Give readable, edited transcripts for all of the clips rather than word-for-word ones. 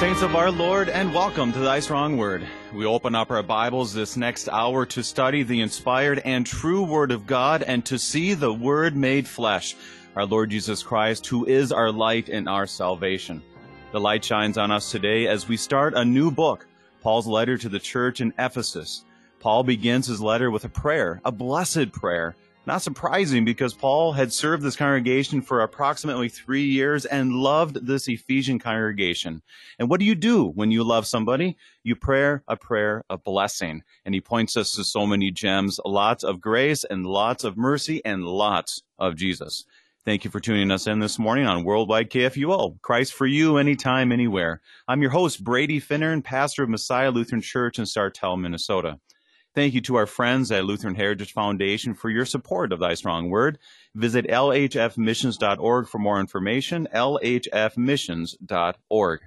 Saints of our Lord, and welcome to Thy Strong Word. We open up our Bibles this next hour to study the inspired and true Word of God and to see the Word made flesh, our Lord Jesus Christ, who is our light and our salvation. The light shines on us today as we start a new book, Paul's letter to the church in Ephesus. Paul begins his letter with a prayer, a blessed prayer. Not surprising, because Paul had served this congregation for approximately 3 years and loved this Ephesian congregation. And what do you do when you love somebody? You pray a prayer of blessing. And he points us to so many gems, lots of grace and lots of mercy and lots of Jesus. Thank you for tuning us in this morning on Worldwide KFUO, Christ for you, anytime, anywhere. I'm your host, Brady Finner, and pastor of Messiah Lutheran Church in Sartell, Minnesota. Thank you to our friends at Lutheran Heritage Foundation for your support of Thy Strong Word. Visit lhfmissions.org for more information, lhfmissions.org.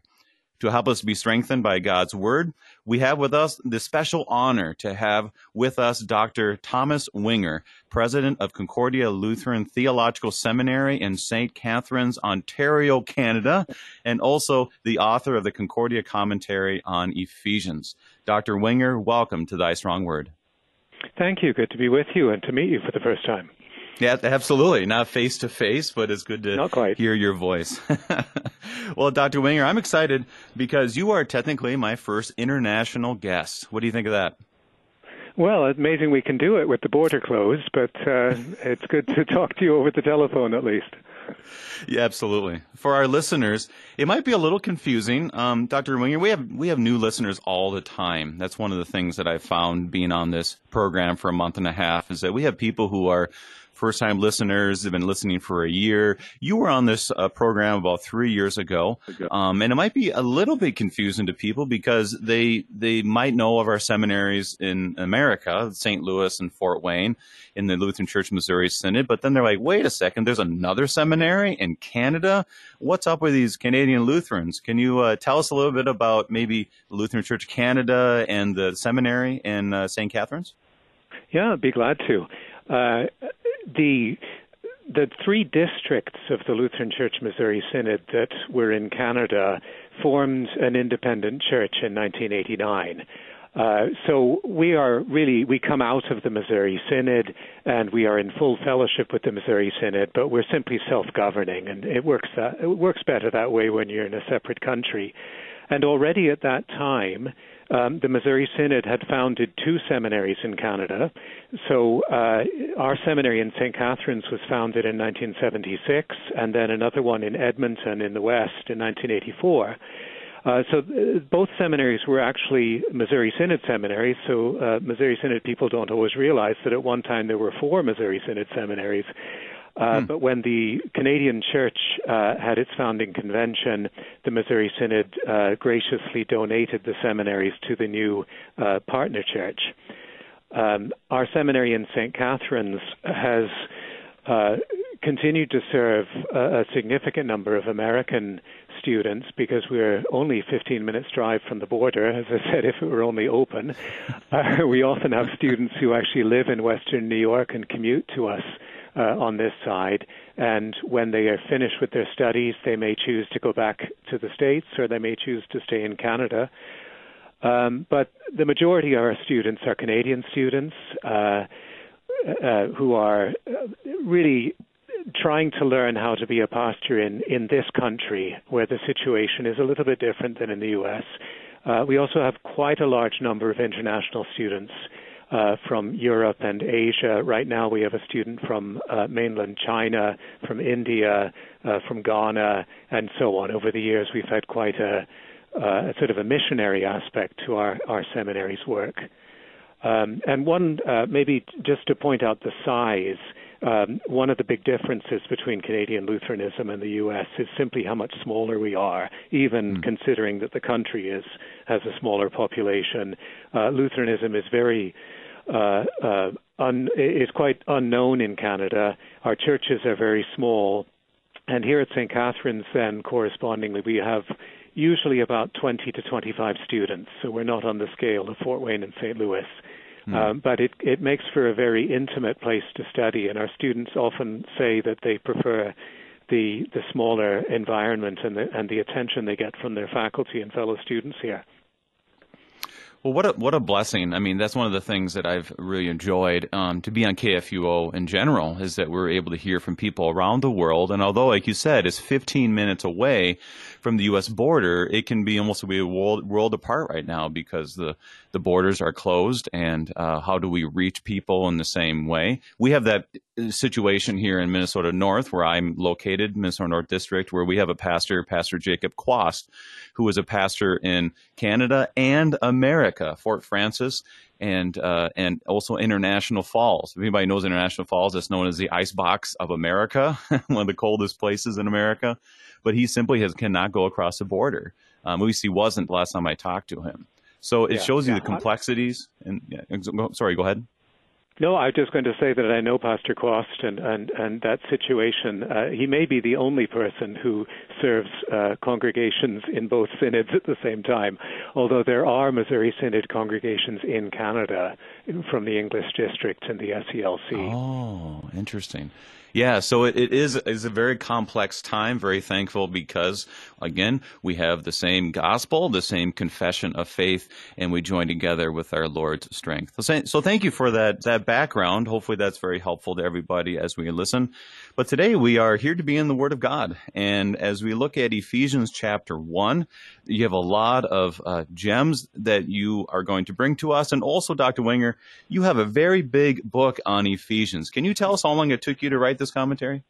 To help us be strengthened by God's Word, we have with us the special honor to have with us Dr. Thomas Winger, President of Concordia Lutheran Theological Seminary in St. Catharines, Ontario, Canada, and also the author of the Concordia Commentary on Ephesians. Dr. Winger, welcome to Thy Strong Word. Thank you. Good to be with you and to meet you for the first time. Yeah, absolutely. Not face to face, but it's good to hear your voice. Well, Dr. Winger, I'm excited because you are technically my first international guest. What do you think of that? Well, it's amazing we can do it with the border closed, but it's good to talk to you over the telephone at least. Yeah, absolutely. For our listeners, it might be a little confusing. Dr. Winger, we have new listeners all the time. That's one of the things that I've found being on this program for a month and a half, is that we have people who are first-time listeners, have been listening for a year. You were on this program about 3 years ago, and it might be a little bit confusing to people because they might know of our seminaries in America, St. Louis and Fort Wayne, in the Lutheran Church Missouri Synod, but then they're like, wait a second, there's another seminary in Canada? What's up with these Canadian Lutherans? Can you tell us a little bit about maybe Lutheran Church Canada and the seminary in St. Catharines? Yeah, I'd be glad to. The three districts of the Lutheran Church Missouri Synod that were in Canada formed an independent church in 1989. So we come out of the Missouri Synod, and we are in full fellowship with the Missouri Synod, but we're simply self-governing, and it works better that way when you're in a separate country. And already at that time, the Missouri Synod had founded two seminaries in Canada. So our seminary in St. Catharines was founded in 1976, and then another one in Edmonton in the West in 1984. So both seminaries were actually Missouri Synod seminaries, so Missouri Synod people don't always realize that at one time there were four Missouri Synod seminaries. But when the Canadian Church had its founding convention, the Missouri Synod graciously donated the seminaries to the new partner church. Our seminary in St. Catharines has continued to serve a significant number of American students because we're only 15 minutes drive from the border. As I said, if it were only open, we often have students who actually live in Western New York and commute to us on this side, and when they are finished with their studies, they may choose to go back to the States or they may choose to stay in Canada. But the majority of our students are Canadian students who are really trying to learn how to be a pastor in this country, where the situation is a little bit different than in the U.S. We also have quite a large number of international students from Europe and Asia. Right now we have a student from mainland China, from India, from Ghana, and so on. Over the years we've had quite a sort of a missionary aspect to our seminary's work. And one, maybe just to point out the size, one of the big differences between Canadian Lutheranism and the U.S. is simply how much smaller we are, even considering that the country has a smaller population. Lutheranism is quite unknown in Canada. Our churches are very small. And here at St. Catharines, then, correspondingly, we have usually about 20 to 25 students. So we're not on the scale of Fort Wayne and St. Louis. But it makes for a very intimate place to study, and our students often say that they prefer the smaller environment and the attention they get from their faculty and fellow students here. Well, what a blessing. I mean, that's one of the things that I've really enjoyed to be on KFUO in general, is that we're able to hear from people around the world. And although, like you said, it's 15 minutes away from the U.S. border, it can be almost a world apart right now because the borders are closed. And how do we reach people in the same way? We have that situation here in Minnesota North, where I'm located, Minnesota North District, where we have a pastor, Pastor Jacob Quast, who is a pastor in Canada and America, Fort Francis, and also International Falls. If anybody knows International Falls, it's known as the icebox of America, one of the coldest places in America. But he simply cannot go across the border. At least he wasn't the last time I talked to him. So it shows you the complexities. And sorry, go ahead. No, I was just going to say that I know Pastor Quast, and that situation, he may be the only person who serves congregations in both synods at the same time, although there are Missouri Synod congregations in Canada from the English District and the SELC. Oh, interesting. Yeah, so it is a very complex time. Very thankful because, again, we have the same gospel, the same confession of faith, and we join together with our Lord's strength. So thank you for that background. Hopefully that's very helpful to everybody as we listen. But today we are here to be in the Word of God. And as we look at Ephesians chapter 1, you have a lot of gems that you are going to bring to us. And also, Dr. Winger, you have a very big book on Ephesians. Can you tell us how long it took you to write this commentary?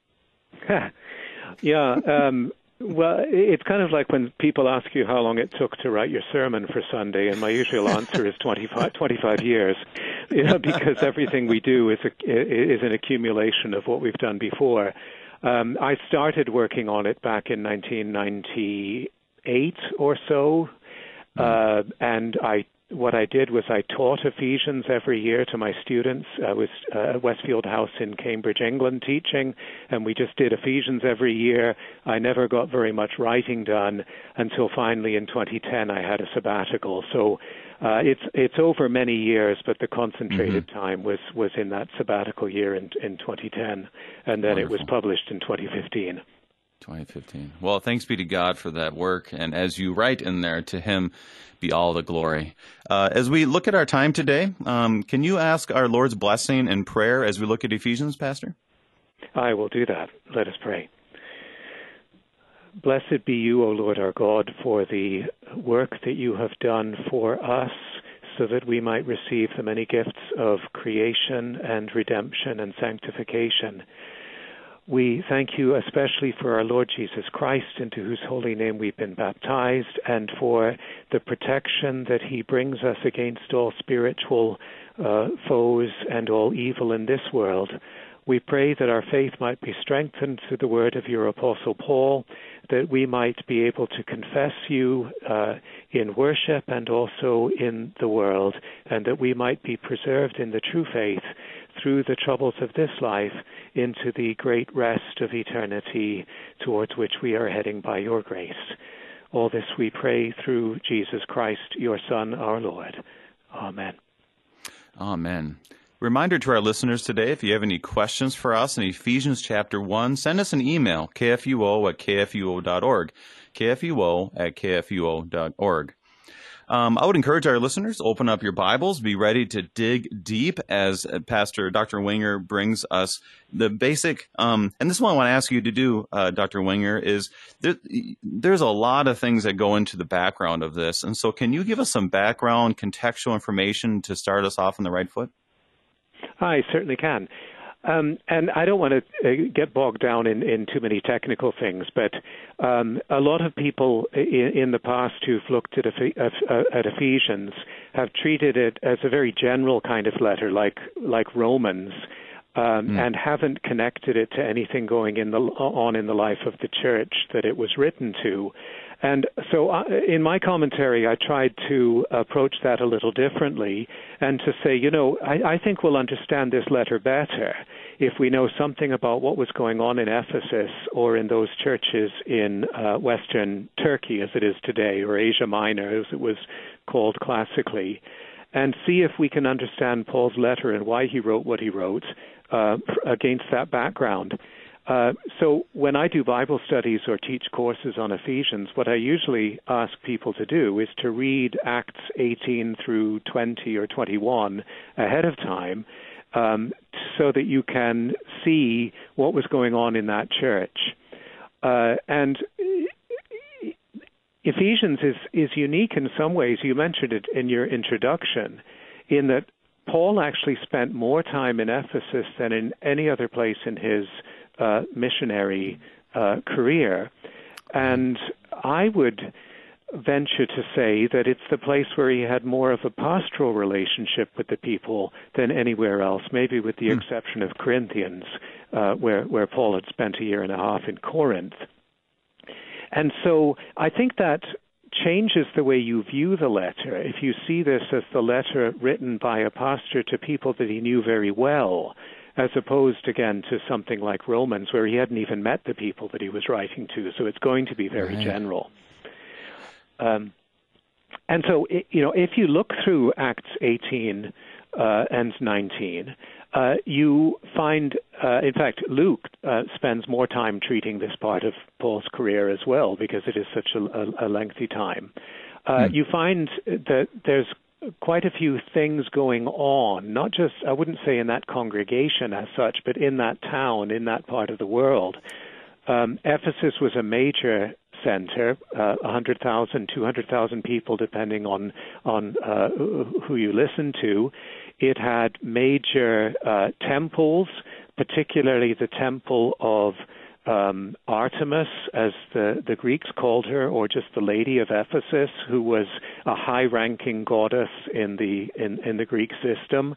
Well, it's kind of like when people ask you how long it took to write your sermon for Sunday, and my usual answer is 25 years, because everything we do is an accumulation of what we've done before. I started working on it back in 1998 or so, and what I did was I taught Ephesians every year to my students. I was at Westfield House in Cambridge, England, teaching, and we just did Ephesians every year. I never got very much writing done until finally in 2010 I had a sabbatical. So it's over many years, but the concentrated time was in that sabbatical year in 2010, and then it was published in 2015. 2015. Well, thanks be to God for that work. And as you write in there, to him be all the glory. As we look at our time today, can you ask our Lord's blessing and prayer as we look at Ephesians, Pastor? I will do that. Let us pray. Blessed be you, O Lord our God, for the work that you have done for us, so that we might receive the many gifts of creation and redemption and sanctification. We thank you especially for our Lord Jesus Christ, into whose holy name we've been baptized, and for the protection that he brings us against all spiritual foes and all evil in this world. We pray that our faith might be strengthened through the word of your Apostle Paul, that we might be able to confess you in worship and also in the world, and that we might be preserved in the true faith through the troubles of this life into the great rest of eternity, towards which we are heading by your grace. All this we pray through Jesus Christ, your Son, our Lord. Amen. Amen. Reminder to our listeners today, if you have any questions for us in Ephesians chapter 1, send us an email, kfuo@kfuo.org, kfuo@kfuo.org. I would encourage our listeners to open up your Bibles, be ready to dig deep as Pastor Dr. Winger brings us the basic. And this is what I want to ask you to do, Dr. Winger, is there's a lot of things that go into the background of this. And so can you give us some background, contextual information to start us off on the right foot? I certainly can. And I don't want to get bogged down in too many technical things, but a lot of people in the past who've looked at Ephesians have treated it as a very general kind of letter, like Romans, and haven't connected it to anything going on in the life of the church that it was written to. And so in my commentary, I tried to approach that a little differently and to say, you know, I think we'll understand this letter better if we know something about what was going on in Ephesus or in those churches in Western Turkey, as it is today, or Asia Minor, as it was called classically, and see if we can understand Paul's letter and why he wrote what he wrote against that background. So when I do Bible studies or teach courses on Ephesians, what I usually ask people to do is to read Acts 18 through 20 or 21 ahead of time, so that you can see what was going on in that church. And Ephesians is unique in some ways. You mentioned it in your introduction, in that Paul actually spent more time in Ephesus than in any other place in his missionary career. And I would venture to say that it's the place where he had more of a pastoral relationship with the people than anywhere else, maybe with the exception of Corinthians, where Paul had spent a year and a half in Corinth. And so I think that changes the way you view the letter. If you see this as the letter written by a pastor to people that he knew very well, as opposed, again, to something like Romans, where he hadn't even met the people that he was writing to, so it's going to be very general. And so, you know, if you look through Acts 18 and 19, you find, in fact, Luke spends more time treating this part of Paul's career as well, because it is such a lengthy time. You find that there's quite a few things going on, not just, I wouldn't say in that congregation as such, but in that town, in that part of the world. Ephesus was a major center, 100,000, 200,000 people, depending on who you listen to. It had major temples, particularly the temple of Artemis, as the Greeks called her, or just the Lady of Ephesus, who was a high-ranking goddess in the Greek system.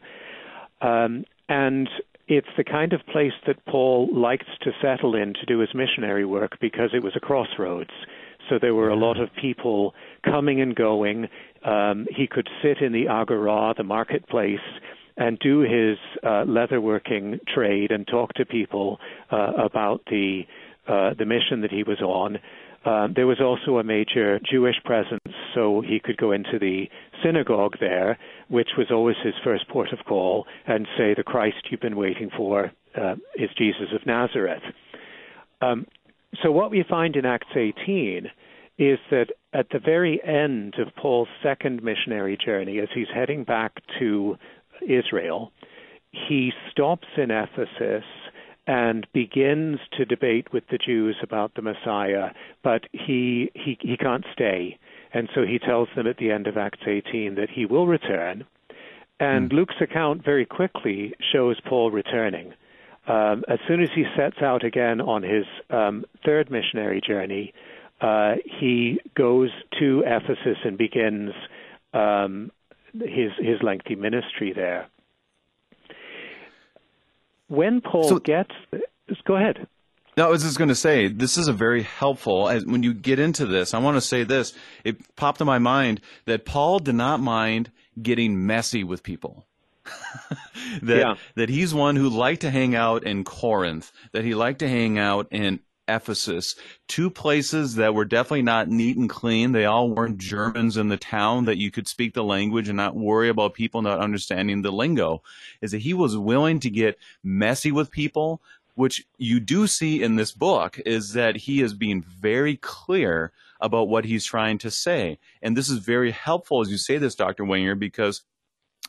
And it's the kind of place that Paul liked to settle in to do his missionary work, because it was a crossroads. So there were a lot of people coming and going. He could sit in the agora, the marketplace, and do his leatherworking trade and talk to people about the mission that he was on. There was also a major Jewish presence, so he could go into the synagogue there, which was always his first port of call, and say, the Christ you've been waiting for is Jesus of Nazareth. So what we find in Acts 18 is that at the very end of Paul's second missionary journey, as he's heading back to Israel, he stops in Ephesus and begins to debate with the Jews about the Messiah, but he can't stay. And so he tells them at the end of Acts 18 that he will return. And Luke's account very quickly shows Paul returning. As soon as he sets out again on his third missionary journey, he goes to Ephesus and begins his lengthy ministry there. When Paul go ahead. No, I was just going to say, this is a very helpful, when you get into this, I want to say this, it popped in my mind that Paul did not mind getting messy with people. That he's one who liked to hang out in Corinth, that he liked to hang out in Ephesus, two places that were definitely not neat and clean. They all weren't Germans in the town that you could speak the language and not worry about people not understanding the lingo, is that he was willing to get messy with people, which you do see in this book, is that he is being very clear about what he's trying to say. And this is very helpful as you say this, Dr. Winger, because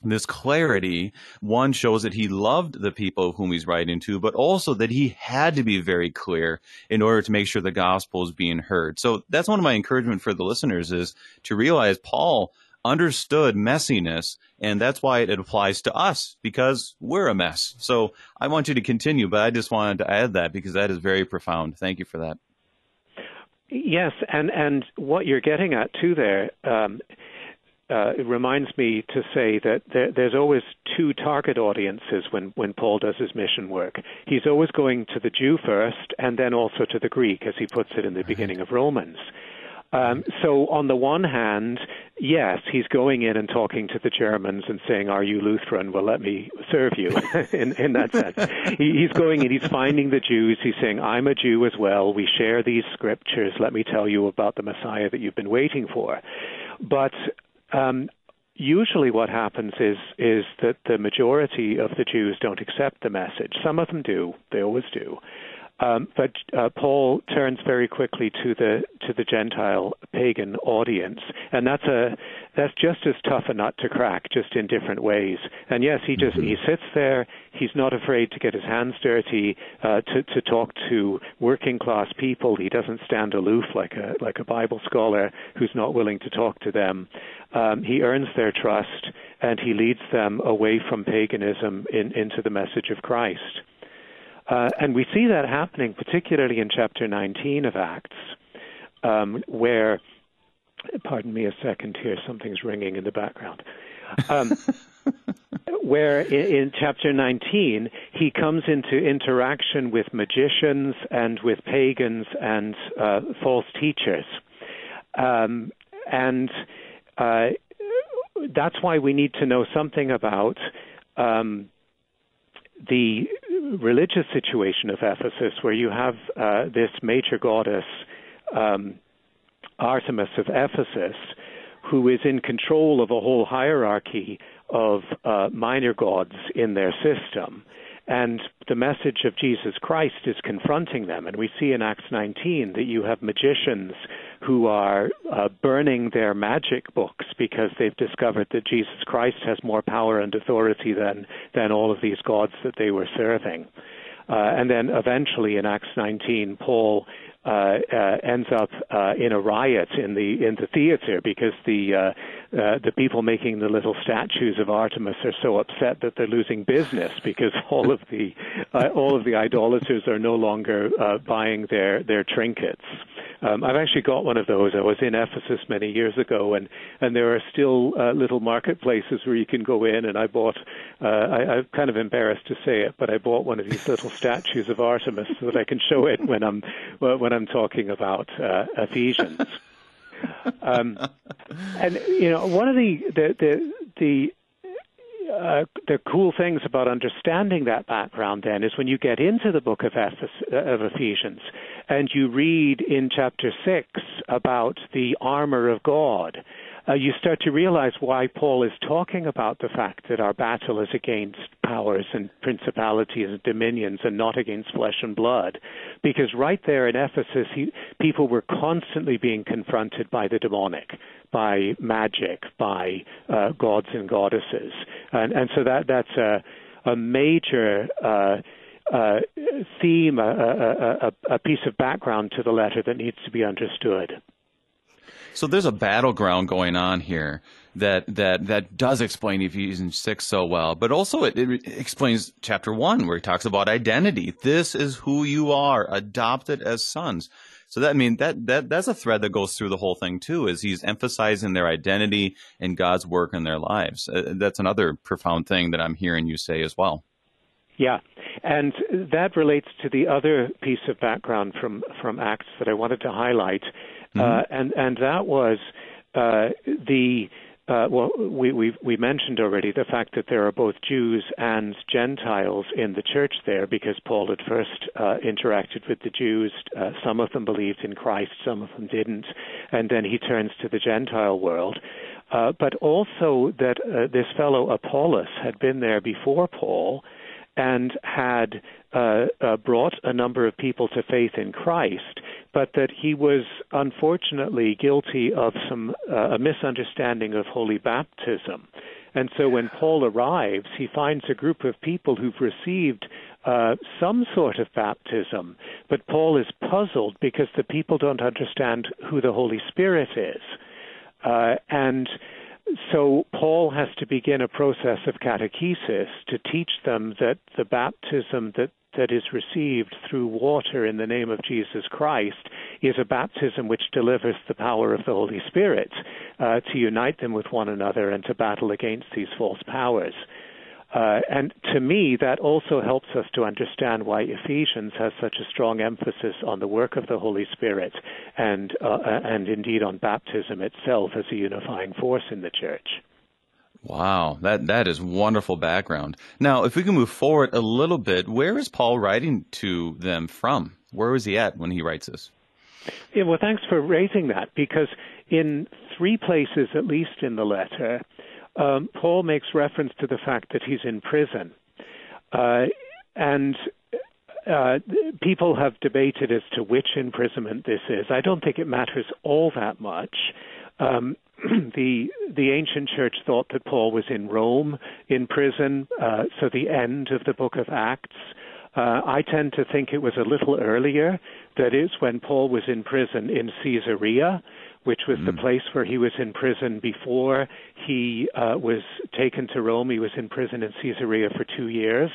this clarity, one, shows that he loved the people whom he's writing to, but also that he had to be very clear in order to make sure the gospel is being heard. So that's one of my encouragement for the listeners, is to realize Paul understood messiness, and that's why it applies to us, because we're a mess. So I want you to continue, but I just wanted to add that because that is very profound. Thank you for that. Yes, and what you're getting at too there, it reminds me to say that there's always two target audiences when Paul does his mission work. He's always going to the Jew first and then also to the Greek, as he puts it in the beginning of Romans. So on the one hand, yes, he's going in and talking to the Germans and saying, are you Lutheran? Well, let me serve you in that sense. He's going in, he's finding the Jews. He's saying, I'm a Jew as well. We share these scriptures. Let me tell you about the Messiah that you've been waiting for. But usually what happens is that the majority of the Jews don't accept the message. Some of them do. They always do. But Paul turns very quickly to the Gentile pagan audience, and that's just as tough a nut to crack, just in different ways. And yes, he sits there. He's not afraid to get his hands dirty to talk to working class people. He doesn't stand aloof like a Bible scholar who's not willing to talk to them. He earns their trust, and he leads them away from paganism into the message of Christ. And we see that happening particularly in chapter 19 of Acts, where, pardon me a second here, something's ringing in the background, where in chapter 19 he comes into interaction with magicians and with pagans and false teachers. And that's why we need to know something about the religious situation of Ephesus, where you have this major goddess, Artemis of Ephesus, who is in control of a whole hierarchy of minor gods in their system. And the message of Jesus Christ is confronting them. And we see in Acts 19 that you have magicians who are burning their magic books because they've discovered that Jesus Christ has more power and authority than all of these gods that they were serving. And then eventually in Acts 19, Paul ends up in a riot in the theater because the people making the little statues of Artemis are so upset that they're losing business because all of the idolaters are no longer buying their trinkets. I've actually got one of those. I was in Ephesus many years ago, and there are still little marketplaces where you can go in, and I bought, I'm kind of embarrassed to say it, but I bought one of these little statues of Artemis so that I can show it when I'm talking about Ephesians. And, you know, one of the cool things about understanding that background then is when you get into the book of Ephesians and you read in chapter 6 about the armor of God, you start to realize why Paul is talking about the fact that our battle is against powers and principalities and dominions and not against flesh and blood. Because right there in Ephesus, people were constantly being confronted by the demonic, by magic, by gods and goddesses. And so that's a major theme, a piece of background to the letter that needs to be understood. So there's a battleground going on here that does explain Ephesians 6 so well, but also it explains chapter 1 where he talks about identity. This is who you are, adopted as sons. So that, I mean, that's a thread that goes through the whole thing too, is he's emphasizing their identity and God's work in their lives. That's another profound thing that I'm hearing you say as well. Yeah, and that relates to the other piece of background from Acts that I wanted to highlight. And that was we mentioned already the fact that there are both Jews and Gentiles in the church there, because Paul at first interacted with the Jews. Some of them believed in Christ, some of them didn't, and then he turns to the Gentile world. But also that this fellow Apollos had been there before Paul and had brought a number of people to faith in Christ, but that he was unfortunately guilty of a misunderstanding of holy baptism. And so when Paul arrives, he finds a group of people who've received some sort of baptism, but Paul is puzzled because the people don't understand who the Holy Spirit is. So Paul has to begin a process of catechesis to teach them that the baptism that is received through water in the name of Jesus Christ is a baptism which delivers the power of the Holy Spirit to unite them with one another and to battle against these false powers. And to me, that also helps us to understand why Ephesians has such a strong emphasis on the work of the Holy Spirit and indeed on baptism itself as a unifying force in the church. Wow, that is wonderful background. Now, if we can move forward a little bit, where is Paul writing to them from? Where was he at when he writes this? Yeah, well, thanks for raising that, because in three places, at least in the letter, Paul makes reference to the fact that he's in prison. And People have debated as to which imprisonment this is. I don't think it matters all that much. The ancient church thought that Paul was in Rome in prison, so the end of the book of Acts. I tend to think it was a little earlier, that is when Paul was in prison in Caesarea, which was the place where he was in prison before he was taken to Rome. He was in prison in Caesarea for 2 years.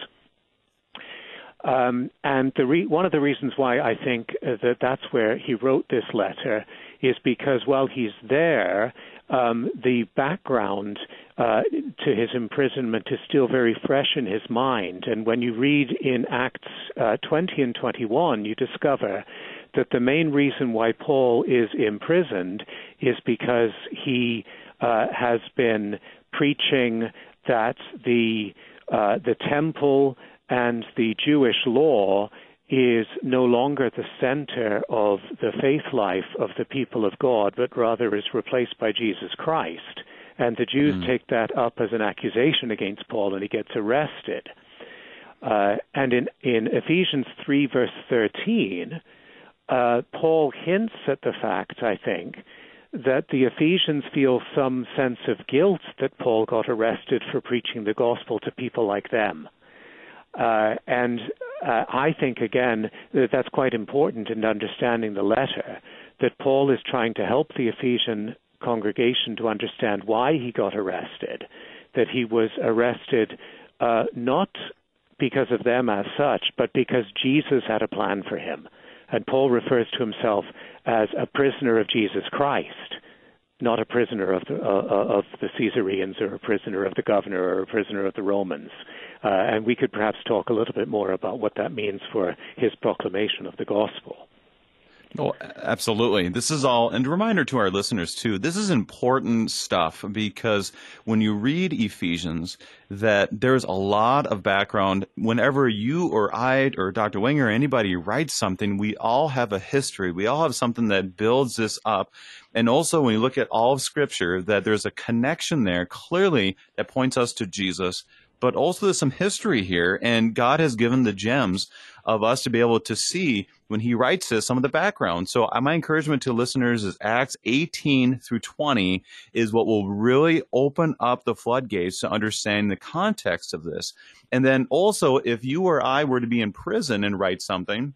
And one of the reasons why I think that that's where he wrote this letter is because while he's there, the background to his imprisonment is still very fresh in his mind. And when you read in Acts 20 and 21, you discover that the main reason why Paul is imprisoned is because he has been preaching that the temple and the Jewish law is no longer the center of the faith life of the people of God, but rather is replaced by Jesus Christ. And the Jews take that up as an accusation against Paul, and he gets arrested. And in Ephesians 3, verse 13, Paul hints at the fact, I think, that the Ephesians feel some sense of guilt that Paul got arrested for preaching the gospel to people like them. And I think, again, that's quite important in understanding the letter, that Paul is trying to help the Ephesian congregation to understand why he got arrested, that he was arrested not because of them as such, but because Jesus had a plan for him. And Paul refers to himself as a prisoner of Jesus Christ, not a prisoner of the Caesareans or a prisoner of the governor or a prisoner of the Romans. And we could perhaps talk a little bit more about what that means for his proclamation of the gospel. Oh, absolutely. This is all, and a reminder to our listeners too, this is important stuff, because when you read Ephesians, that there's a lot of background. Whenever you or I or Dr. Winger or anybody writes something, we all have a history. We all have something that builds this up. And also when you look at all of Scripture, that there's a connection there clearly that points us to Jesus. But also there's some history here, and God has given the gems of us to be able to see when he writes this, some of the background. So my encouragement to listeners is Acts 18 through 20 is what will really open up the floodgates to understand the context of this. And then also, if you or I were to be in prison and write something,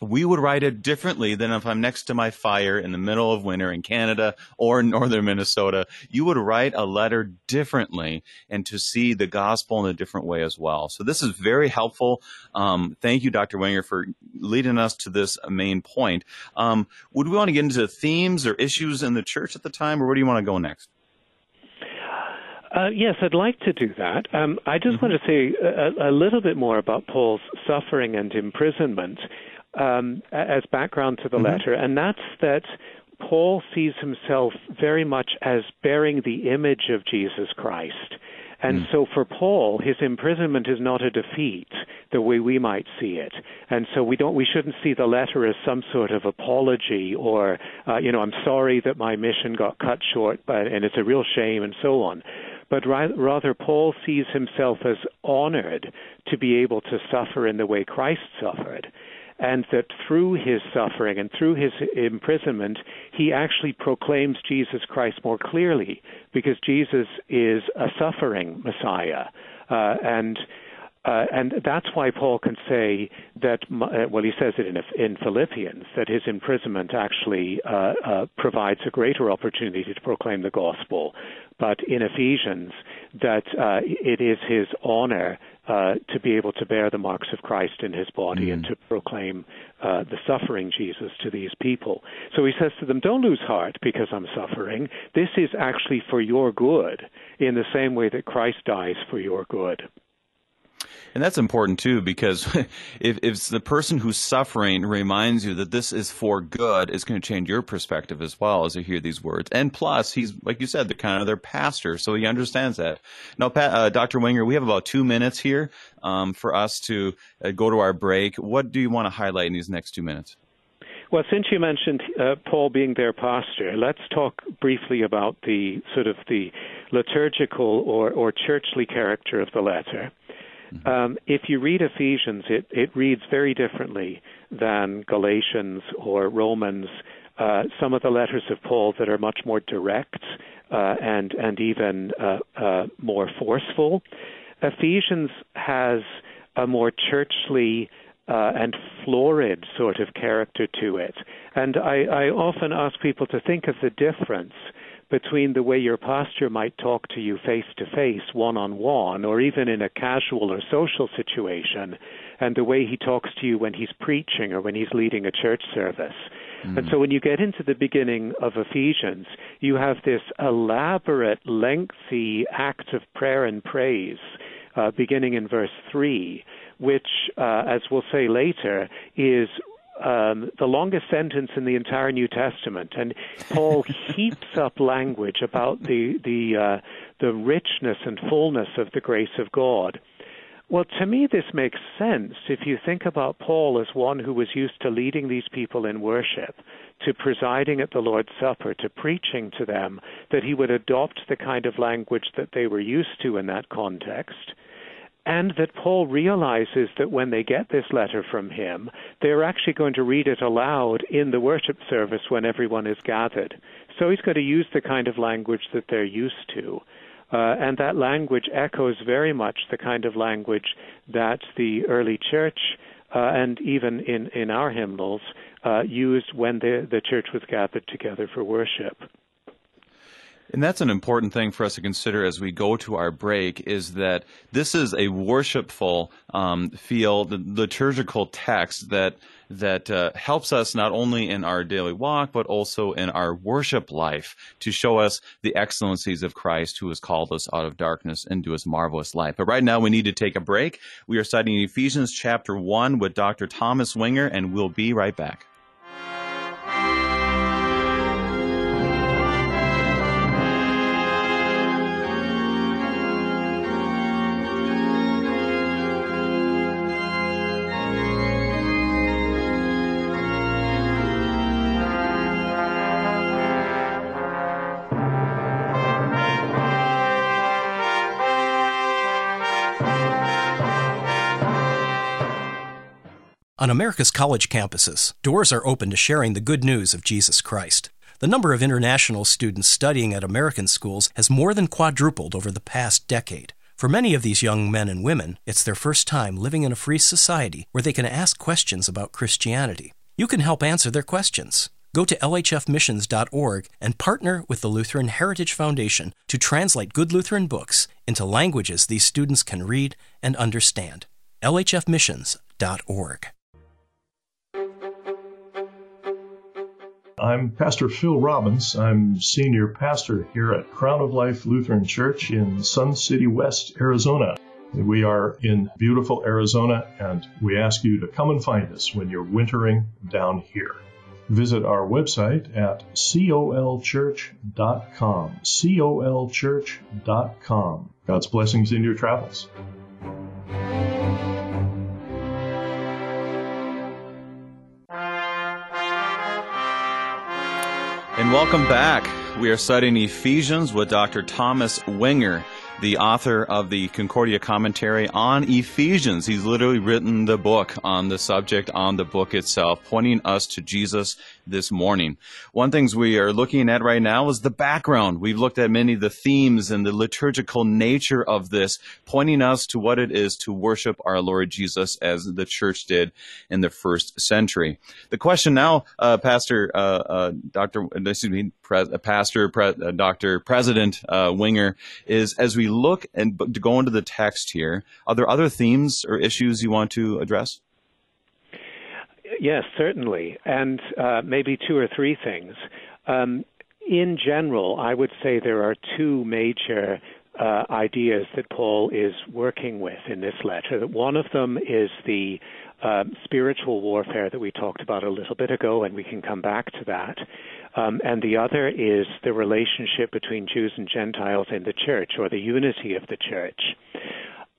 we would write it differently than if I'm next to my fire in the middle of winter in Canada or northern Minnesota. You would write a letter differently, and to see the gospel in a different way as well. So this is very helpful. Thank you, Dr. Winger, for leading us to this main point. Would we want to get into themes or issues in the church at the time, or where do you want to go next? Yes, I'd like to do that. I just want to say a little bit more about Paul's suffering and imprisonment. As background to the letter, and that's that Paul sees himself very much as bearing the image of Jesus Christ. And so for Paul, his imprisonment is not a defeat the way we might see it. And so we shouldn't see the letter as some sort of apology or, I'm sorry that my mission got cut short, and it's a real shame and so on. But rather, Paul sees himself as honored to be able to suffer in the way Christ suffered. And that through his suffering and through his imprisonment, he actually proclaims Jesus Christ more clearly, because Jesus is a suffering Messiah. And that's why Paul can say that, he says it in Philippians, that his imprisonment actually provides a greater opportunity to proclaim the gospel. But in Ephesians, that it is his honor to be able to bear the marks of Christ in his body and to proclaim the suffering Jesus to these people. So he says to them, don't lose heart because I'm suffering. This is actually for your good, in the same way that Christ dies for your good. And that's important, too, because if the person who's suffering reminds you that this is for good, it's going to change your perspective as well as you hear these words. And plus, he's, like you said, their pastor, so he understands that. Now, Dr. Winger, we have about 2 minutes here for us to go to our break. What do you want to highlight in these next 2 minutes? Well, since you mentioned Paul being their pastor, let's talk briefly about the liturgical or churchly character of the letter. If you read Ephesians, it reads very differently than Galatians or Romans, some of the letters of Paul that are much more direct and even more forceful. Ephesians has a more churchly and florid sort of character to it. And I often ask people to think of the difference between the way your pastor might talk to you face-to-face, one-on-one, or even in a casual or social situation, and the way he talks to you when he's preaching or when he's leading a church service. Mm. And so when you get into the beginning of Ephesians, you have this elaborate, lengthy act of prayer and praise, beginning in verse 3, which, as we'll say later, is the longest sentence in the entire New Testament, and Paul heaps up language about the richness and fullness of the grace of God. Well, to me, this makes sense if you think about Paul as one who was used to leading these people in worship, to presiding at the Lord's Supper, to preaching to them, that he would adopt the kind of language that they were used to in that context. And that Paul realizes that when they get this letter from him, they're actually going to read it aloud in the worship service when everyone is gathered. So he's going to use the kind of language that they're used to. And that language echoes very much the kind of language that the early church, and even in our hymnals, used when the church was gathered together for worship. And that's an important thing for us to consider as we go to our break, is that this is a worshipful feel, the liturgical text that helps us not only in our daily walk, but also in our worship life, to show us the excellencies of Christ, who has called us out of darkness into his marvelous light. But right now we need to take a break. We are studying Ephesians chapter 1 with Dr. Thomas Winger, and we'll be right back. On America's college campuses, doors are open to sharing the good news of Jesus Christ. The number of international students studying at American schools has more than quadrupled over the past decade. For many of these young men and women, it's their first time living in a free society where they can ask questions about Christianity. You can help answer their questions. Go to lhfmissions.org and partner with the Lutheran Heritage Foundation to translate good Lutheran books into languages these students can read and understand. lhfmissions.org. I'm Pastor Phil Robbins. I'm senior pastor here at Crown of Life Lutheran Church in Sun City West, Arizona. We are in beautiful Arizona, and we ask you to come and find us when you're wintering down here. Visit our website at colchurch.com, colchurch.com. God's blessings in your travels. And welcome back. We are studying Ephesians with Dr. Thomas Winger, the author of the Concordia Commentary on Ephesians. He's literally written the book on the subject, on the book itself, pointing us to Jesus this morning. One thing we are looking at right now is the background. We've looked at many of the themes and the liturgical nature of this, pointing us to what it is to worship our Lord Jesus as the church did in the first century. The question now, President Winger, is as we look and to go into the text here, are there other themes or issues you want to address? Yes, certainly, and maybe two or three things. In general, I would say there are two major ideas that Paul is working with in this letter. One of them is the spiritual warfare that we talked about a little bit ago, and we can come back to that. And the other is the relationship between Jews and Gentiles in the church, or the unity of the church.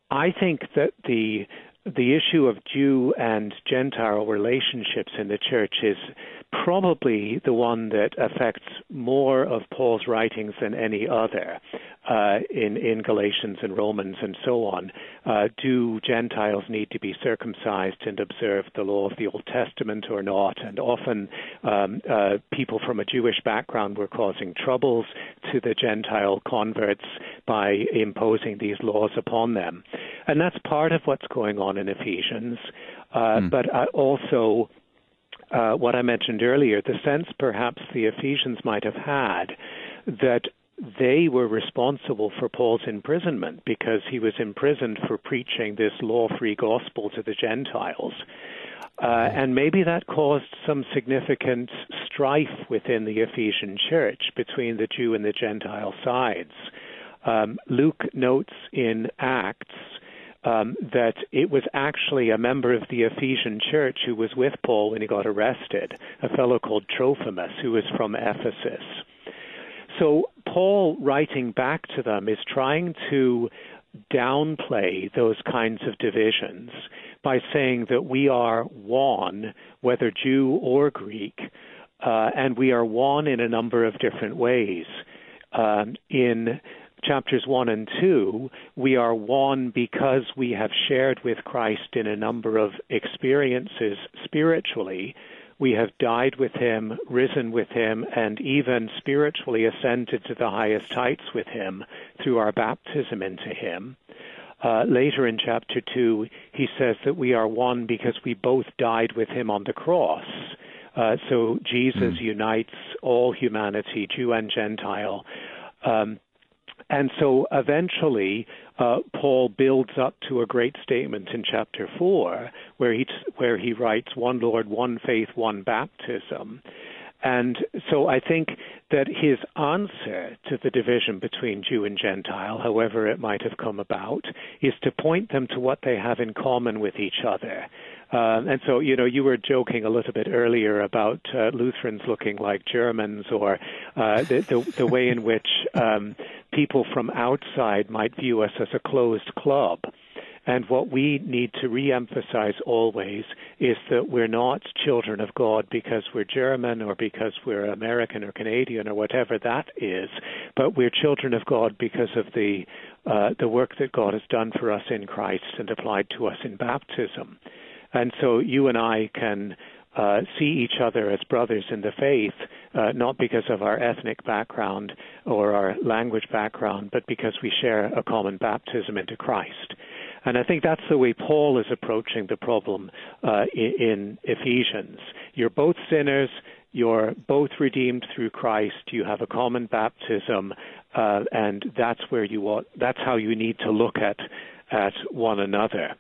I think that the the issue of Jew and Gentile relationships in the church is probably the one that affects more of Paul's writings than any other in Galatians and Romans and so on. Do Gentiles need to be circumcised and observe the law of the Old Testament or not? And often people from a Jewish background were causing troubles to the Gentile converts by imposing these laws upon them. And that's part of what's going on in Ephesians. But also... what I mentioned earlier, the sense perhaps the Ephesians might have had that they were responsible for Paul's imprisonment because he was imprisoned for preaching this law-free gospel to the Gentiles. And maybe that caused some significant strife within the Ephesian church between the Jew and the Gentile sides. Luke notes in Acts that it was actually a member of the Ephesian church who was with Paul when he got arrested, a fellow called Trophimus, who was from Ephesus. So Paul, writing back to them, is trying to downplay those kinds of divisions by saying that we are one, whether Jew or Greek, and we are one in a number of different ways. In Chapters 1 and 2, we are one because we have shared with Christ in a number of experiences spiritually. We have died with him, risen with him, and even spiritually ascended to the highest heights with him through our baptism into him. Later in chapter 2, he says that we are one because we both died with him on the cross. So Jesus unites all humanity, Jew and Gentile. And so eventually, Paul builds up to a great statement in chapter 4, where he writes, one Lord, one faith, one baptism. And so I think that his answer to the division between Jew and Gentile, however it might have come about, is to point them to what they have in common with each other. And so, you know, you were joking a little bit earlier about Lutherans looking like Germans or the way in which people from outside might view us as a closed club. And what we need to reemphasize always is that we're not children of God because we're German or because we're American or Canadian or whatever that is, but we're children of God because of the work that God has done for us in Christ and applied to us in baptism. And so you and I can see each other as brothers in the faith, not because of our ethnic background or our language background, but because we share a common baptism into Christ. And I think that's the way Paul is approaching the problem in Ephesians. You're both sinners. You're both redeemed through Christ. You have a common baptism, and that's where you ought. That's how you need to look at one another.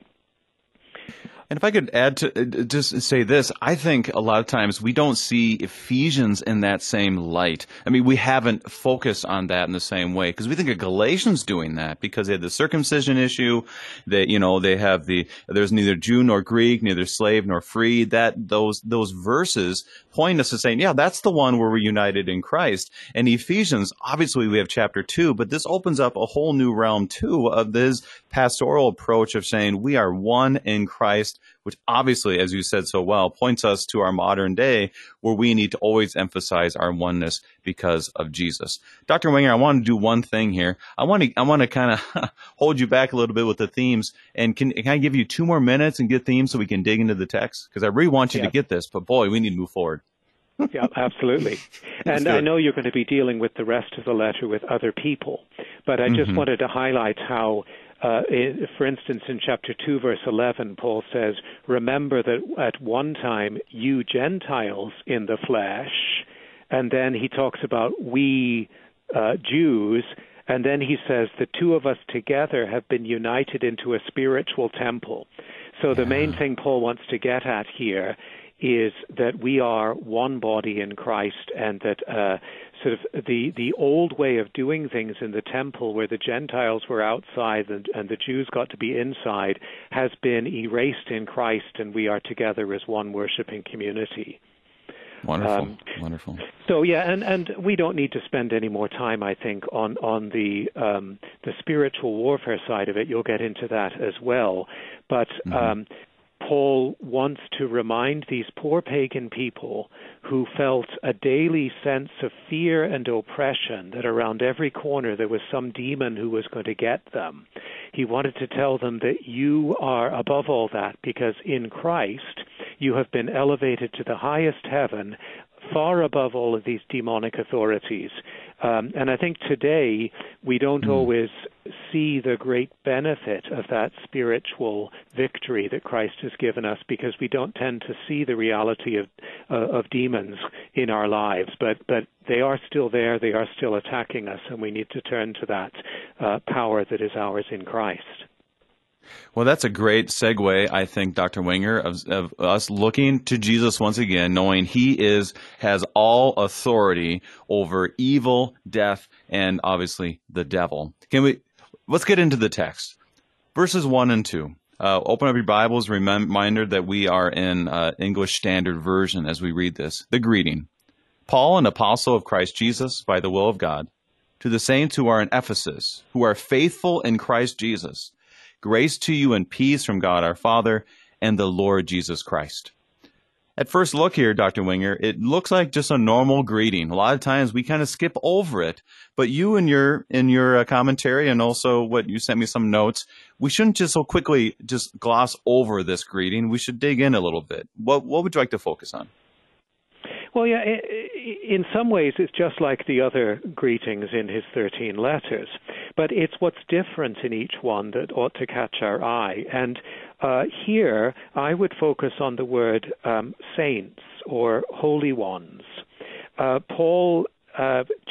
And if I could add to just say this, I think a lot of times we don't see Ephesians in that same light. I mean, we haven't focused on that in the same way because we think of Galatians doing that because they had the circumcision issue. They, you know, they have there's neither Jew nor Greek, neither slave nor free. That those verses point us to saying, yeah, that's the one where we're united in Christ. And Ephesians, obviously, we have chapter 2, but this opens up a whole new realm too of this pastoral approach of saying we are one in Christ, which obviously, as you said so well, points us to our modern day where we need to always emphasize our oneness because of Jesus. Dr. Winger, I want to do one thing here. I want to kind of hold you back a little bit with the themes. And can I give you 2 more minutes and get themes so we can dig into the text? Because I really want you to get this, but boy, we need to move forward. Yeah, absolutely. And I know you're going to be dealing with the rest of the letter with other people, but I just wanted to highlight how for instance, in chapter 2, verse 11, Paul says, remember that at one time you Gentiles in the flesh, and then he talks about we Jews, and then he says the 2 of us together have been united into a spiritual temple. So the main thing Paul wants to get at here is that we are one body in Christ, and that sort of the old way of doing things in the temple where the Gentiles were outside and the Jews got to be inside has been erased in Christ, and we are together as one worshiping community. Wonderful, wonderful. So yeah, and we don't need to spend any more time, I think, on the spiritual warfare side of it. You'll get into that as well. But Paul wants to remind these poor pagan people who felt a daily sense of fear and oppression that around every corner there was some demon who was going to get them. He wanted to tell them that you are above all that because in Christ you have been elevated to the highest heaven, far above all of these demonic authorities. And I think today we don't always see the great benefit of that spiritual victory that Christ has given us because we don't tend to see the reality of demons in our lives. But they are still there. They are still attacking us, and we need to turn to that power that is ours in Christ. Well, that's a great segue, I think, Dr. Winger, of us looking to Jesus once again, knowing he has all authority over evil, death, and obviously the devil. Let's get into the text. Verses 1 and 2. Open up your Bibles, reminder that we are in English Standard Version as we read this. The greeting. Paul, an apostle of Christ Jesus, by the will of God, to the saints who are in Ephesus, who are faithful in Christ Jesus, grace to you and peace from God our Father and the Lord Jesus Christ. At first look here, Dr. Winger, it looks like just a normal greeting. A lot of times we kind of skip over it, but you in your commentary and also what you sent me some notes, we shouldn't just so quickly just gloss over this greeting. We should dig in a little bit. What would you like to focus on? Well, yeah, in some ways it's just like the other greetings in his 13 letters, but it's what's different in each one that ought to catch our eye. And here I would focus on the word saints or holy ones. Paul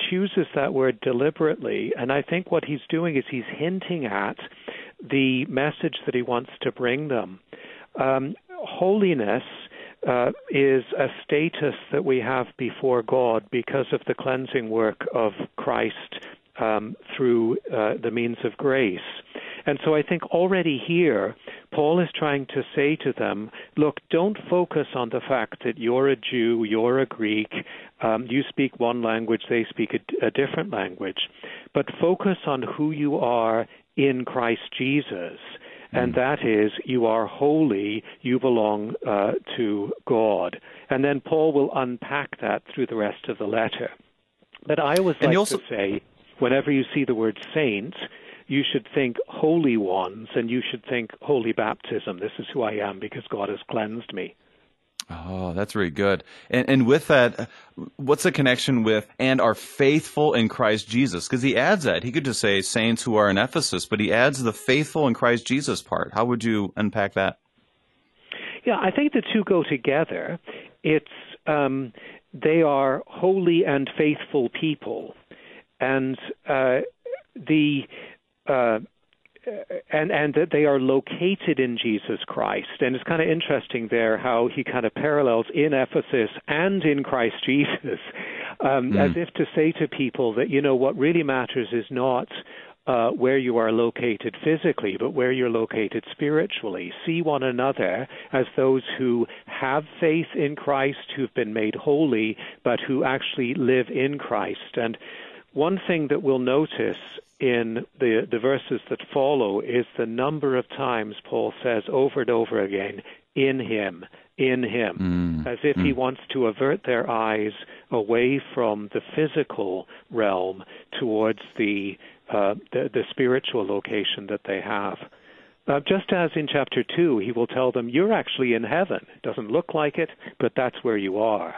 chooses that word deliberately, and I think what he's doing is he's hinting at the message that he wants to bring them. Holiness is a status that we have before God because of the cleansing work of Christ through the means of grace. And so I think already here, Paul is trying to say to them, look, don't focus on the fact that you're a Jew, you're a Greek, you speak one language, they speak a different language, but focus on who you are in Christ Jesus. And that is, you are holy, you belong to God. And then Paul will unpack that through the rest of the letter. But I always like to say, whenever you see the word saints, you should think holy ones, and you should think holy baptism. This is who I am because God has cleansed me. Oh, that's really good. And with that, what's the connection with and are faithful in Christ Jesus? Because he adds that. He could just say saints who are in Ephesus, but he adds the faithful in Christ Jesus part. How would you unpack that? Yeah, I think the two go together. It's they are holy and faithful people. And and that they are located in Jesus Christ. And it's kind of interesting there how he kind of parallels in Ephesus and in Christ Jesus, as if to say to people that, you know, what really matters is not where you are located physically, but where you're located spiritually. See one another as those who have faith in Christ, who've been made holy, but who actually live in Christ. And one thing that we'll notice in the verses that follow is the number of times Paul says over and over again, in him, as if he wants to avert their eyes away from the physical realm towards the spiritual location that they have. Just as in chapter 2, he will tell them, you're actually in heaven. It doesn't look like it, but that's where you are.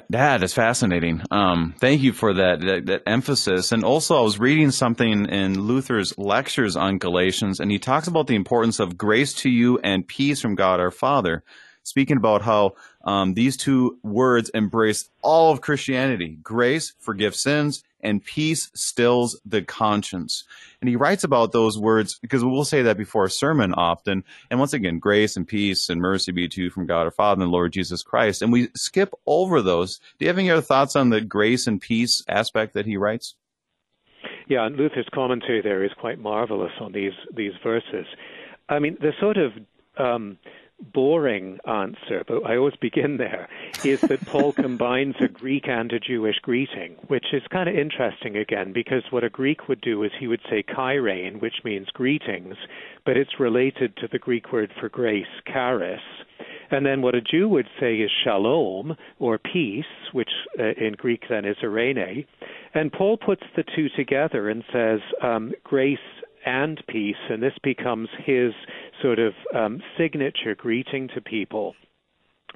That is fascinating. Thank you for that emphasis. And also I was reading something in Luther's lectures on Galatians, and he talks about the importance of grace to you and peace from God our Father, speaking about how these two words embrace all of Christianity. Grace forgives sins, and peace stills the conscience. And he writes about those words because we'll say that before a sermon often. And once again, grace and peace and mercy be to you from God our Father and the Lord Jesus Christ. And we skip over those. Do you have any other thoughts on the grace and peace aspect that he writes? Yeah, and Luther's commentary there is quite marvelous on these verses. I mean, the sort of boring answer, but I always begin there, is that Paul combines a Greek and a Jewish greeting, which is kind of interesting again, because what a Greek would do is he would say kairein, which means greetings, but it's related to the Greek word for grace, charis. And then what a Jew would say is shalom, or peace, which in Greek then is eirene. And Paul puts the two together and says grace and peace, and this becomes his sort of signature greeting to people.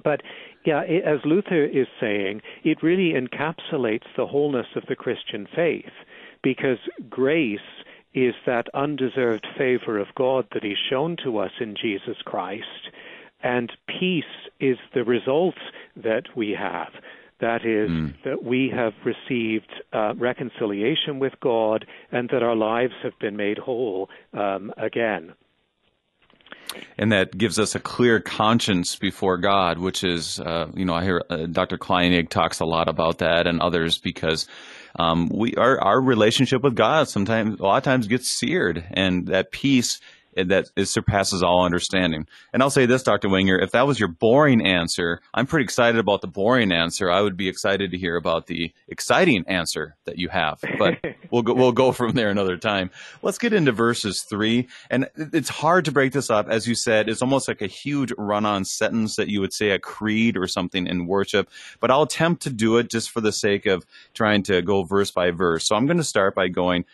But yeah, as Luther is saying, it really encapsulates the wholeness of the Christian faith, because grace is that undeserved favor of God that he's shown to us in Jesus Christ, and peace is the result that we have. That is, that we have received reconciliation with God and that our lives have been made whole again. And that gives us a clear conscience before God, which is, I hear Dr. Kleinig talks a lot about that and others, because our relationship with God a lot of times gets seared, and that peace that it surpasses all understanding. And I'll say this, Dr. Winger, if that was your boring answer, I'm pretty excited about the boring answer. I would be excited to hear about the exciting answer that you have. But we'll go from there another time. Let's get into verses 3. And it's hard to break this up. As you said, it's almost like a huge run-on sentence that you would say a creed or something in worship. But I'll attempt to do it just for the sake of trying to go verse by verse. So I'm going to start by going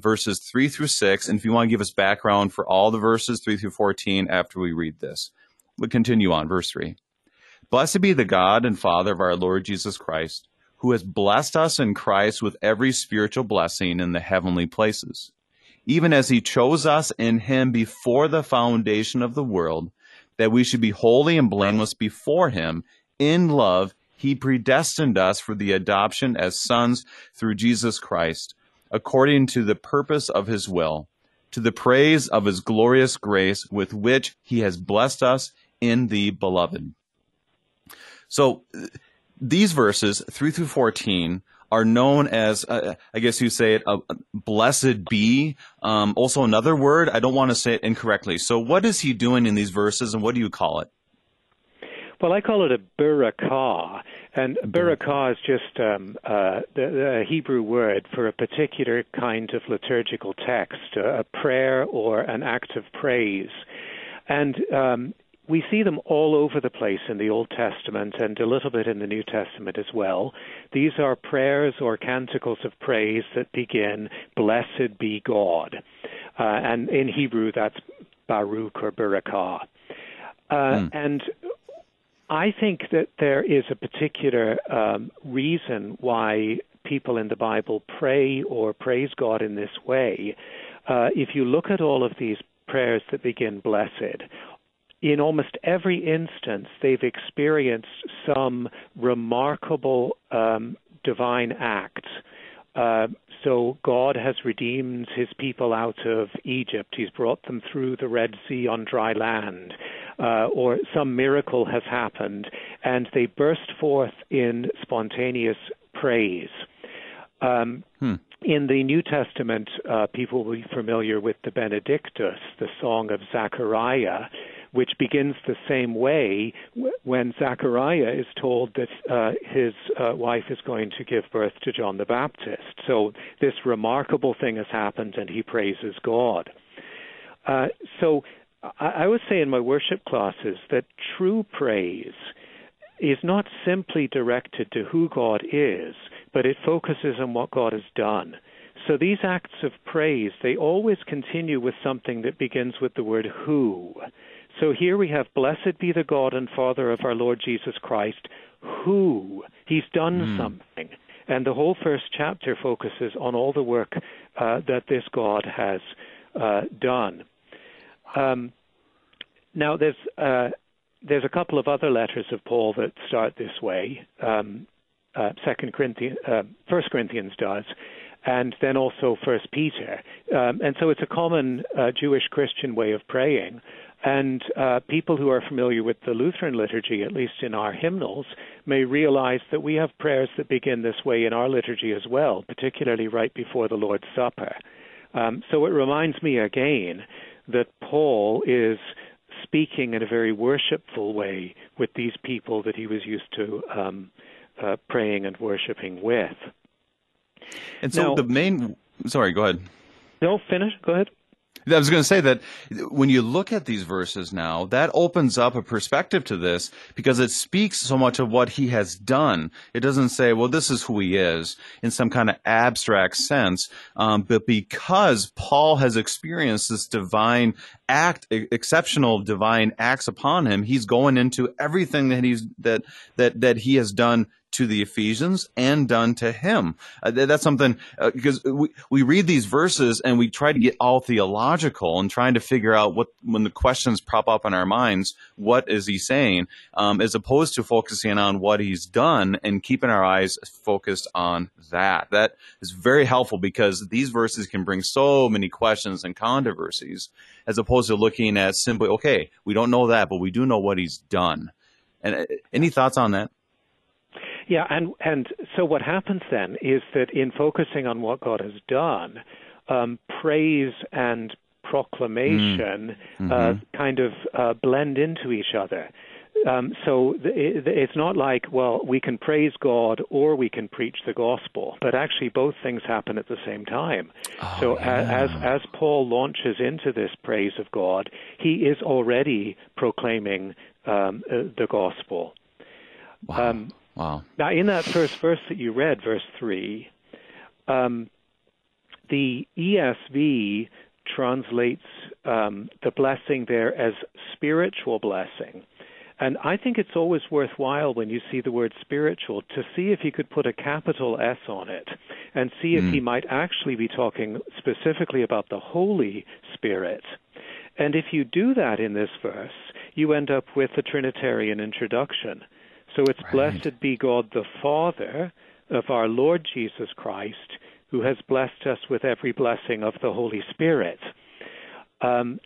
verses 3 through 6, and if you want to give us background for all the verses, 3 through 14, after we read this. We'll continue on, verse 3. Blessed be the God and Father of our Lord Jesus Christ, who has blessed us in Christ with every spiritual blessing in the heavenly places, even as he chose us in him before the foundation of the world, that we should be holy and blameless before him. In love, he predestined us for the adoption as sons through Jesus Christ, according to the purpose of his will, to the praise of his glorious grace with which he has blessed us in the beloved. So these verses, 3 through 14, are known as, I guess you say it, blessed be. Also another word, I don't want to say it incorrectly. So what is he doing in these verses, and what do you call it? Well, I call it a barakah, and barakah is just the Hebrew word for a particular kind of liturgical text, a prayer or an act of praise. And we see them all over the place in the Old Testament and a little bit in the New Testament as well. These are prayers or canticles of praise that begin, blessed be God. And in Hebrew, that's Baruch or barakah. And I think that there is a particular reason why people in the Bible pray or praise God in this way. If you look at all of these prayers that begin blessed, in almost every instance, they've experienced some remarkable divine act. So God has redeemed his people out of Egypt. He's brought them through the Red Sea on dry land. Or some miracle has happened, and they burst forth in spontaneous praise. In the New Testament, people will be familiar with the Benedictus, the song of Zechariah, which begins the same way when Zechariah is told that his wife is going to give birth to John the Baptist. So this remarkable thing has happened, and he praises God. So I always say in my worship classes that true praise is not simply directed to who God is, but it focuses on what God has done. So these acts of praise, they always continue with something that begins with the word who. So here we have, blessed be the God and Father of our Lord Jesus Christ, who. He's done something. And the whole first chapter focuses on all the work that this God has done. Now, there's a couple of other letters of Paul that start this way. 1 Corinthians does, and then also 1 Peter. And so it's a common Jewish Christian way of praying. And people who are familiar with the Lutheran liturgy, at least in our hymnals, may realize that we have prayers that begin this way in our liturgy as well, particularly right before the Lord's Supper. So it reminds me again that Paul is speaking in a very worshipful way with these people that he was used to praying and worshiping with. And so now, the main... Sorry, go ahead. No, finish. Go ahead. I was going to say that when you look at these verses now, that opens up a perspective to this because it speaks so much of what he has done. It doesn't say, well, this is who he is in some kind of abstract sense. But because Paul has experienced this divine act, exceptional divine acts upon him, he's going into everything that he has done to the Ephesians and done to him. That's something, because we read these verses and we try to get all theological and trying to figure out what, when the questions pop up in our minds, what is he saying, as opposed to focusing on what he's done and keeping our eyes focused on that. That is very helpful because these verses can bring so many questions and controversies as opposed to looking at simply, okay, we don't know that, but we do know what he's done. And any thoughts on that? Yeah, and so what happens then is that in focusing on what God has done, praise and proclamation kind of blend into each other. So it's not like, well, we can praise God or we can preach the gospel, but actually both things happen at the same time. Oh, so as Paul launches into this praise of God, he is already proclaiming the gospel. Wow. Wow. Now, in that first verse that you read, verse 3, the ESV translates the blessing there as spiritual blessing. And I think it's always worthwhile when you see the word spiritual to see if he could put a capital S on it and see if he might actually be talking specifically about the Holy Spirit. And if you do that in this verse, you end up with the Trinitarian introduction. So it's right. Blessed be God the Father of our Lord Jesus Christ, who has blessed us with every blessing of the Holy Spirit. And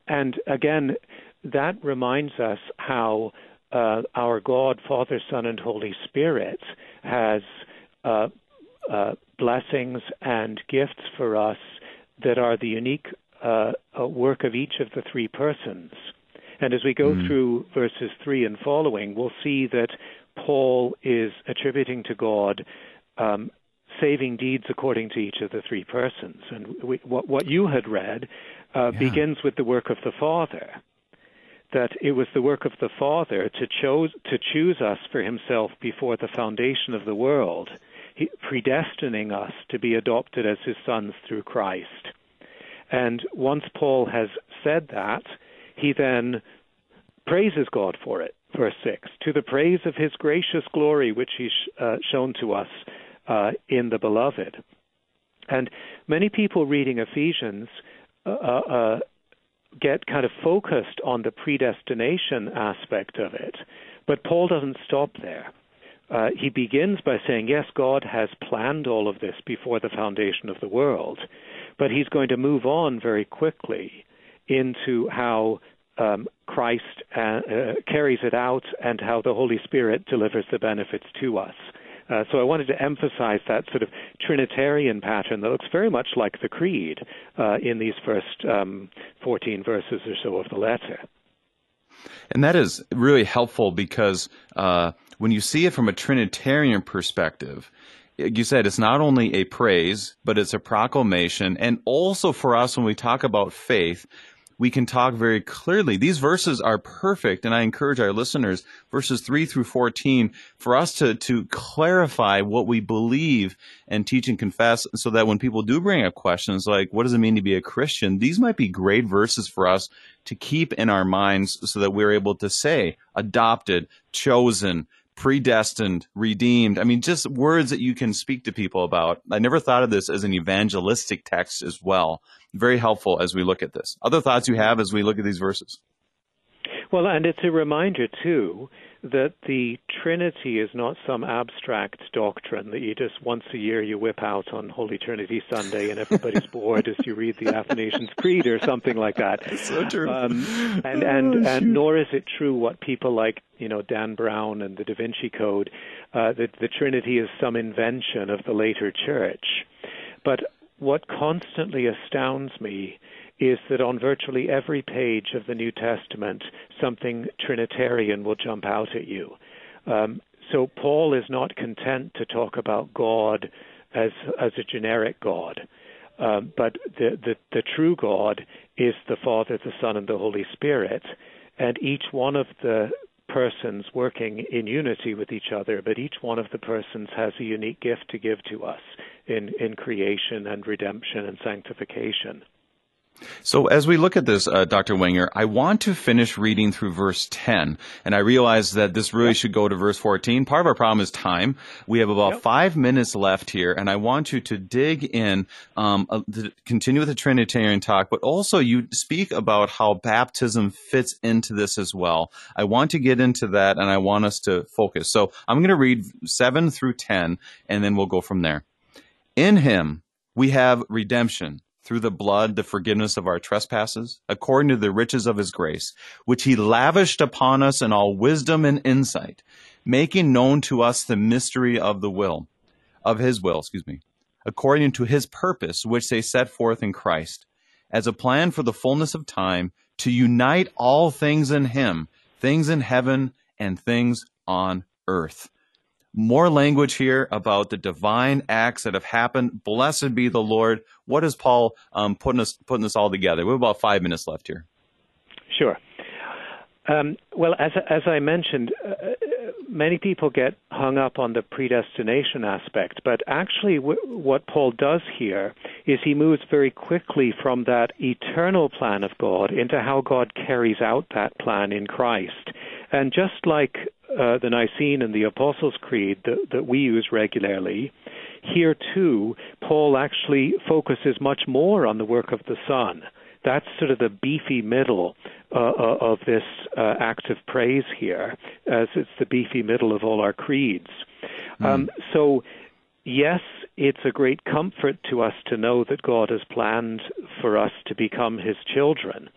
again, that reminds us how our God, Father, Son, and Holy Spirit has blessings and gifts for us that are the unique work of each of the three persons. And as we go through verses 3 and following, we'll see that Paul is attributing to God saving deeds according to each of the three persons. And what you had read begins with the work of the Father, that it was the work of the Father to choose us for himself before the foundation of the world, predestining us to be adopted as his sons through Christ. And once Paul has said that, he then praises God for it. Verse 6, to the praise of his gracious glory, which he's shown to us in the Beloved. And many people reading Ephesians get kind of focused on the predestination aspect of it, but Paul doesn't stop there. He begins by saying, yes, God has planned all of this before the foundation of the world, but he's going to move on very quickly into how Christ carries it out and how the Holy Spirit delivers the benefits to us. So I wanted to emphasize that sort of Trinitarian pattern that looks very much like the Creed in these first 14 verses or so of the letter. And that is really helpful because when you see it from a Trinitarian perspective, you said it's not only a praise, but it's a proclamation. And also for us, when we talk about faith, we can talk very clearly. These verses are perfect, and I encourage our listeners, verses 3 through 14, for us to clarify what we believe and teach and confess so that when people do bring up questions like, what does it mean to be a Christian? These might be great verses for us to keep in our minds so that we're able to say adopted, chosen, predestined, redeemed. I mean, just words that you can speak to people about. I never thought of this as an evangelistic text as well. Very helpful as we look at this. Other thoughts you have as we look at these verses? Well, and it's a reminder, too, that the Trinity is not some abstract doctrine that you just once a year you whip out on Holy Trinity Sunday and everybody's bored as you read the Athanasian's Creed or something like that. That's so true. And nor is it true what people like Dan Brown and the Da Vinci Code, that the Trinity is some invention of the later church. But what constantly astounds me is that on virtually every page of the New Testament, something Trinitarian will jump out at you. So Paul is not content to talk about God as a generic God, but the true God is the Father, the Son, and the Holy Spirit, and each one of the persons working in unity with each other, but each one of the persons has a unique gift to give to us in creation and redemption and sanctification. So as we look at this, Dr. Winger, I want to finish reading through verse 10, and I realize that this really should go to verse 14. Part of our problem is time. We have about 5 minutes left here, and I want you to dig in, to continue with the Trinitarian talk, but also you speak about how baptism fits into this as well. I want to get into that, and I want us to focus. So I'm going to read 7 through 10, and then we'll go from there. In him we have redemption, through the blood, the forgiveness of our trespasses, according to the riches of his grace, which he lavished upon us in all wisdom and insight, making known to us the mystery of the will, of his will, according to his purpose, which they set forth in Christ, as a plan for the fullness of time, to unite all things in him, things in heaven and things on earth. More language here about the divine acts that have happened. Blessed be the Lord. What is Paul putting this all together? We have about 5 minutes left here. Sure. Well, as I mentioned, many people get hung up on the predestination aspect, but actually what Paul does here is he moves very quickly from that eternal plan of God into how God carries out that plan in Christ. And just like the Nicene and the Apostles' Creed that we use regularly, here too, Paul actually focuses much more on the work of the Son. That's sort of the beefy middle of this act of praise here, as it's the beefy middle of all our creeds. So, yes, it's a great comfort to us to know that God has planned for us to become his children.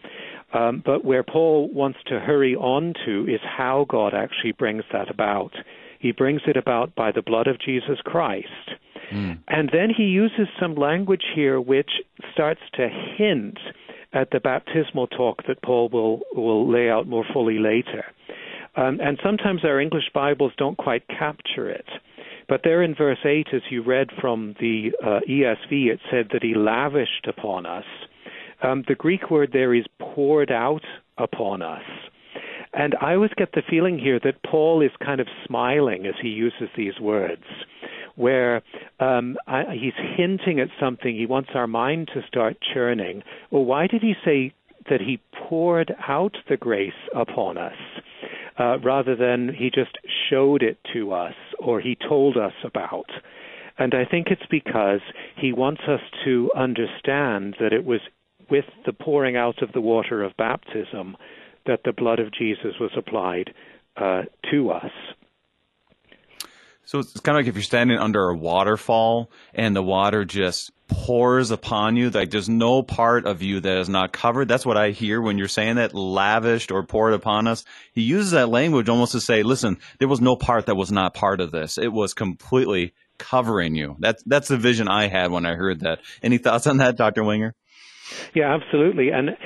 But where Paul wants to hurry on to is how God actually brings that about. He brings it about by the blood of Jesus Christ. And then he uses some language here which starts to hint at the baptismal talk that Paul will lay out more fully later. And sometimes our English Bibles don't quite capture it. But there in verse 8, as you read from the ESV, it said that he lavished upon us. The Greek word there is poured out upon us. And I always get the feeling here that Paul is kind of smiling as he uses these words, where he's hinting at something. He wants our mind to start churning. Well, why did he say that he poured out the grace upon us, rather than he just showed it to us or he told us about? And I think it's because he wants us to understand that it was with the pouring out of the water of baptism that the blood of Jesus was applied to us. So it's kind of like if you're standing under a waterfall and the water just pours upon you, like there's no part of you that is not covered. That's what I hear when you're saying that, lavished or poured upon us. He uses that language almost to say, listen, there was no part that was not part of this. It was completely covering you. That's the vision I had when I heard that. Any thoughts on that, Dr. Winger? Yeah, absolutely. And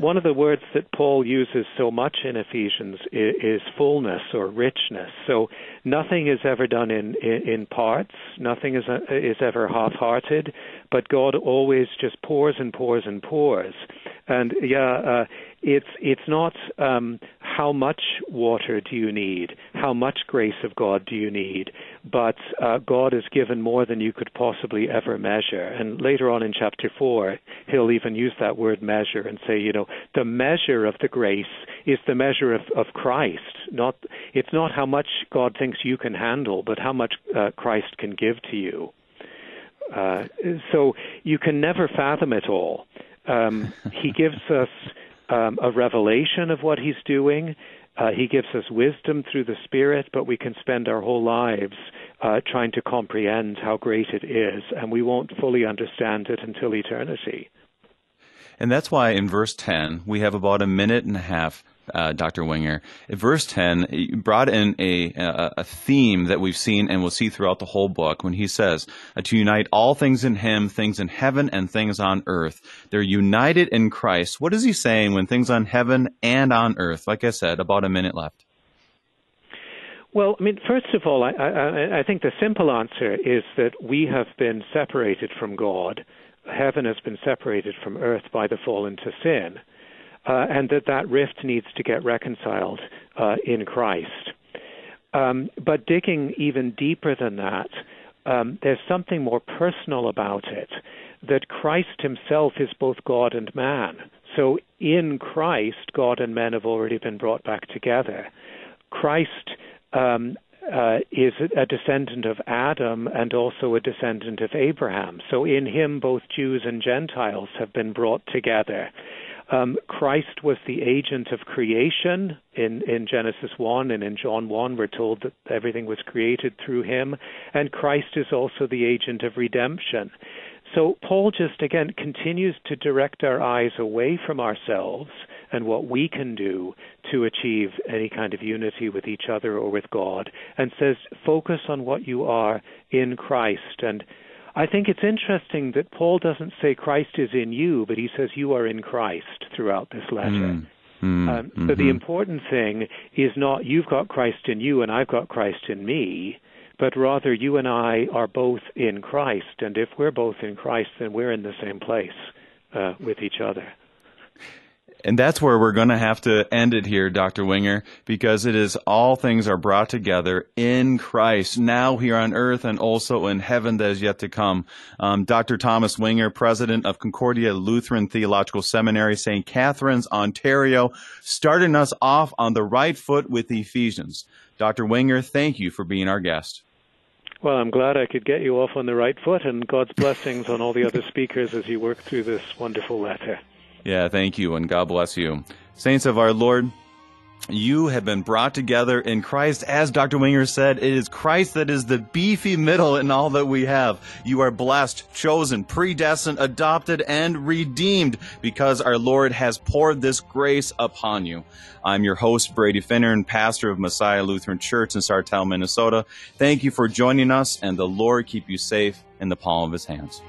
one of the words that Paul uses so much in Ephesians is fullness or richness. So nothing is ever done in parts. Nothing is ever half-hearted. But God always just pours and pours and pours. And yeah, it's not how much water do you need, how much grace of God do you need, but God has given more than you could possibly ever measure. And later on in chapter 4, he'll even use that word measure and say, you know, the measure of the grace is the measure of Christ. It's not how much God thinks you can handle, but how much Christ can give to you. So you can never fathom it all. He gives us a revelation of what he's doing. He gives us wisdom through the Spirit, but we can spend our whole lives trying to comprehend how great it is, and we won't fully understand it until eternity. And that's why in verse 10, we have about a minute and a half Dr. Winger, in verse 10, he brought in a theme that we've seen and will see throughout the whole book when he says, to unite all things in him, things in heaven and things on earth. They're united in Christ. What is he saying when things on heaven and on earth? Like I said, about a minute left. Well, I mean, first of all, I think the simple answer is that we have been separated from God. Heaven has been separated from earth by the fall into sin, and that rift needs to get reconciled in Christ. But digging even deeper than that, there's something more personal about it, that Christ himself is both God and man. So in Christ, God and men have already been brought back together. Christ is a descendant of Adam and also a descendant of Abraham. So in him, both Jews and Gentiles have been brought together. Christ was the agent of creation. In Genesis 1 and in John 1, we're told that everything was created through him. And Christ is also the agent of redemption. So Paul just, again, continues to direct our eyes away from ourselves and what we can do to achieve any kind of unity with each other or with God, and says, focus on what you are in Christ. And I think it's interesting that Paul doesn't say Christ is in you, but he says you are in Christ throughout this letter. So the important thing is not you've got Christ in you and I've got Christ in me, but rather you and I are both in Christ. And if we're both in Christ, then we're in the same place with each other. And that's where we're going to have to end it here, Dr. Winger, because it is all things are brought together in Christ, now here on earth and also in heaven that is yet to come. Dr. Thomas Winger, president of Concordia Lutheran Theological Seminary, St. Catharines, Ontario, starting us off on the right foot with Ephesians. Dr. Winger, thank you for being our guest. Well, I'm glad I could get you off on the right foot, and God's blessings on all the other speakers as you work through this wonderful letter. Yeah, thank you, and God bless you. Saints of our Lord, you have been brought together in Christ. As Dr. Winger said, it is Christ that is the beefy middle in all that we have. You are blessed, chosen, predestined, adopted, and redeemed because our Lord has poured this grace upon you. I'm your host, Brady Finner, and pastor of Messiah Lutheran Church in Sartell, Minnesota. Thank you for joining us, and the Lord keep you safe in the palm of his hands.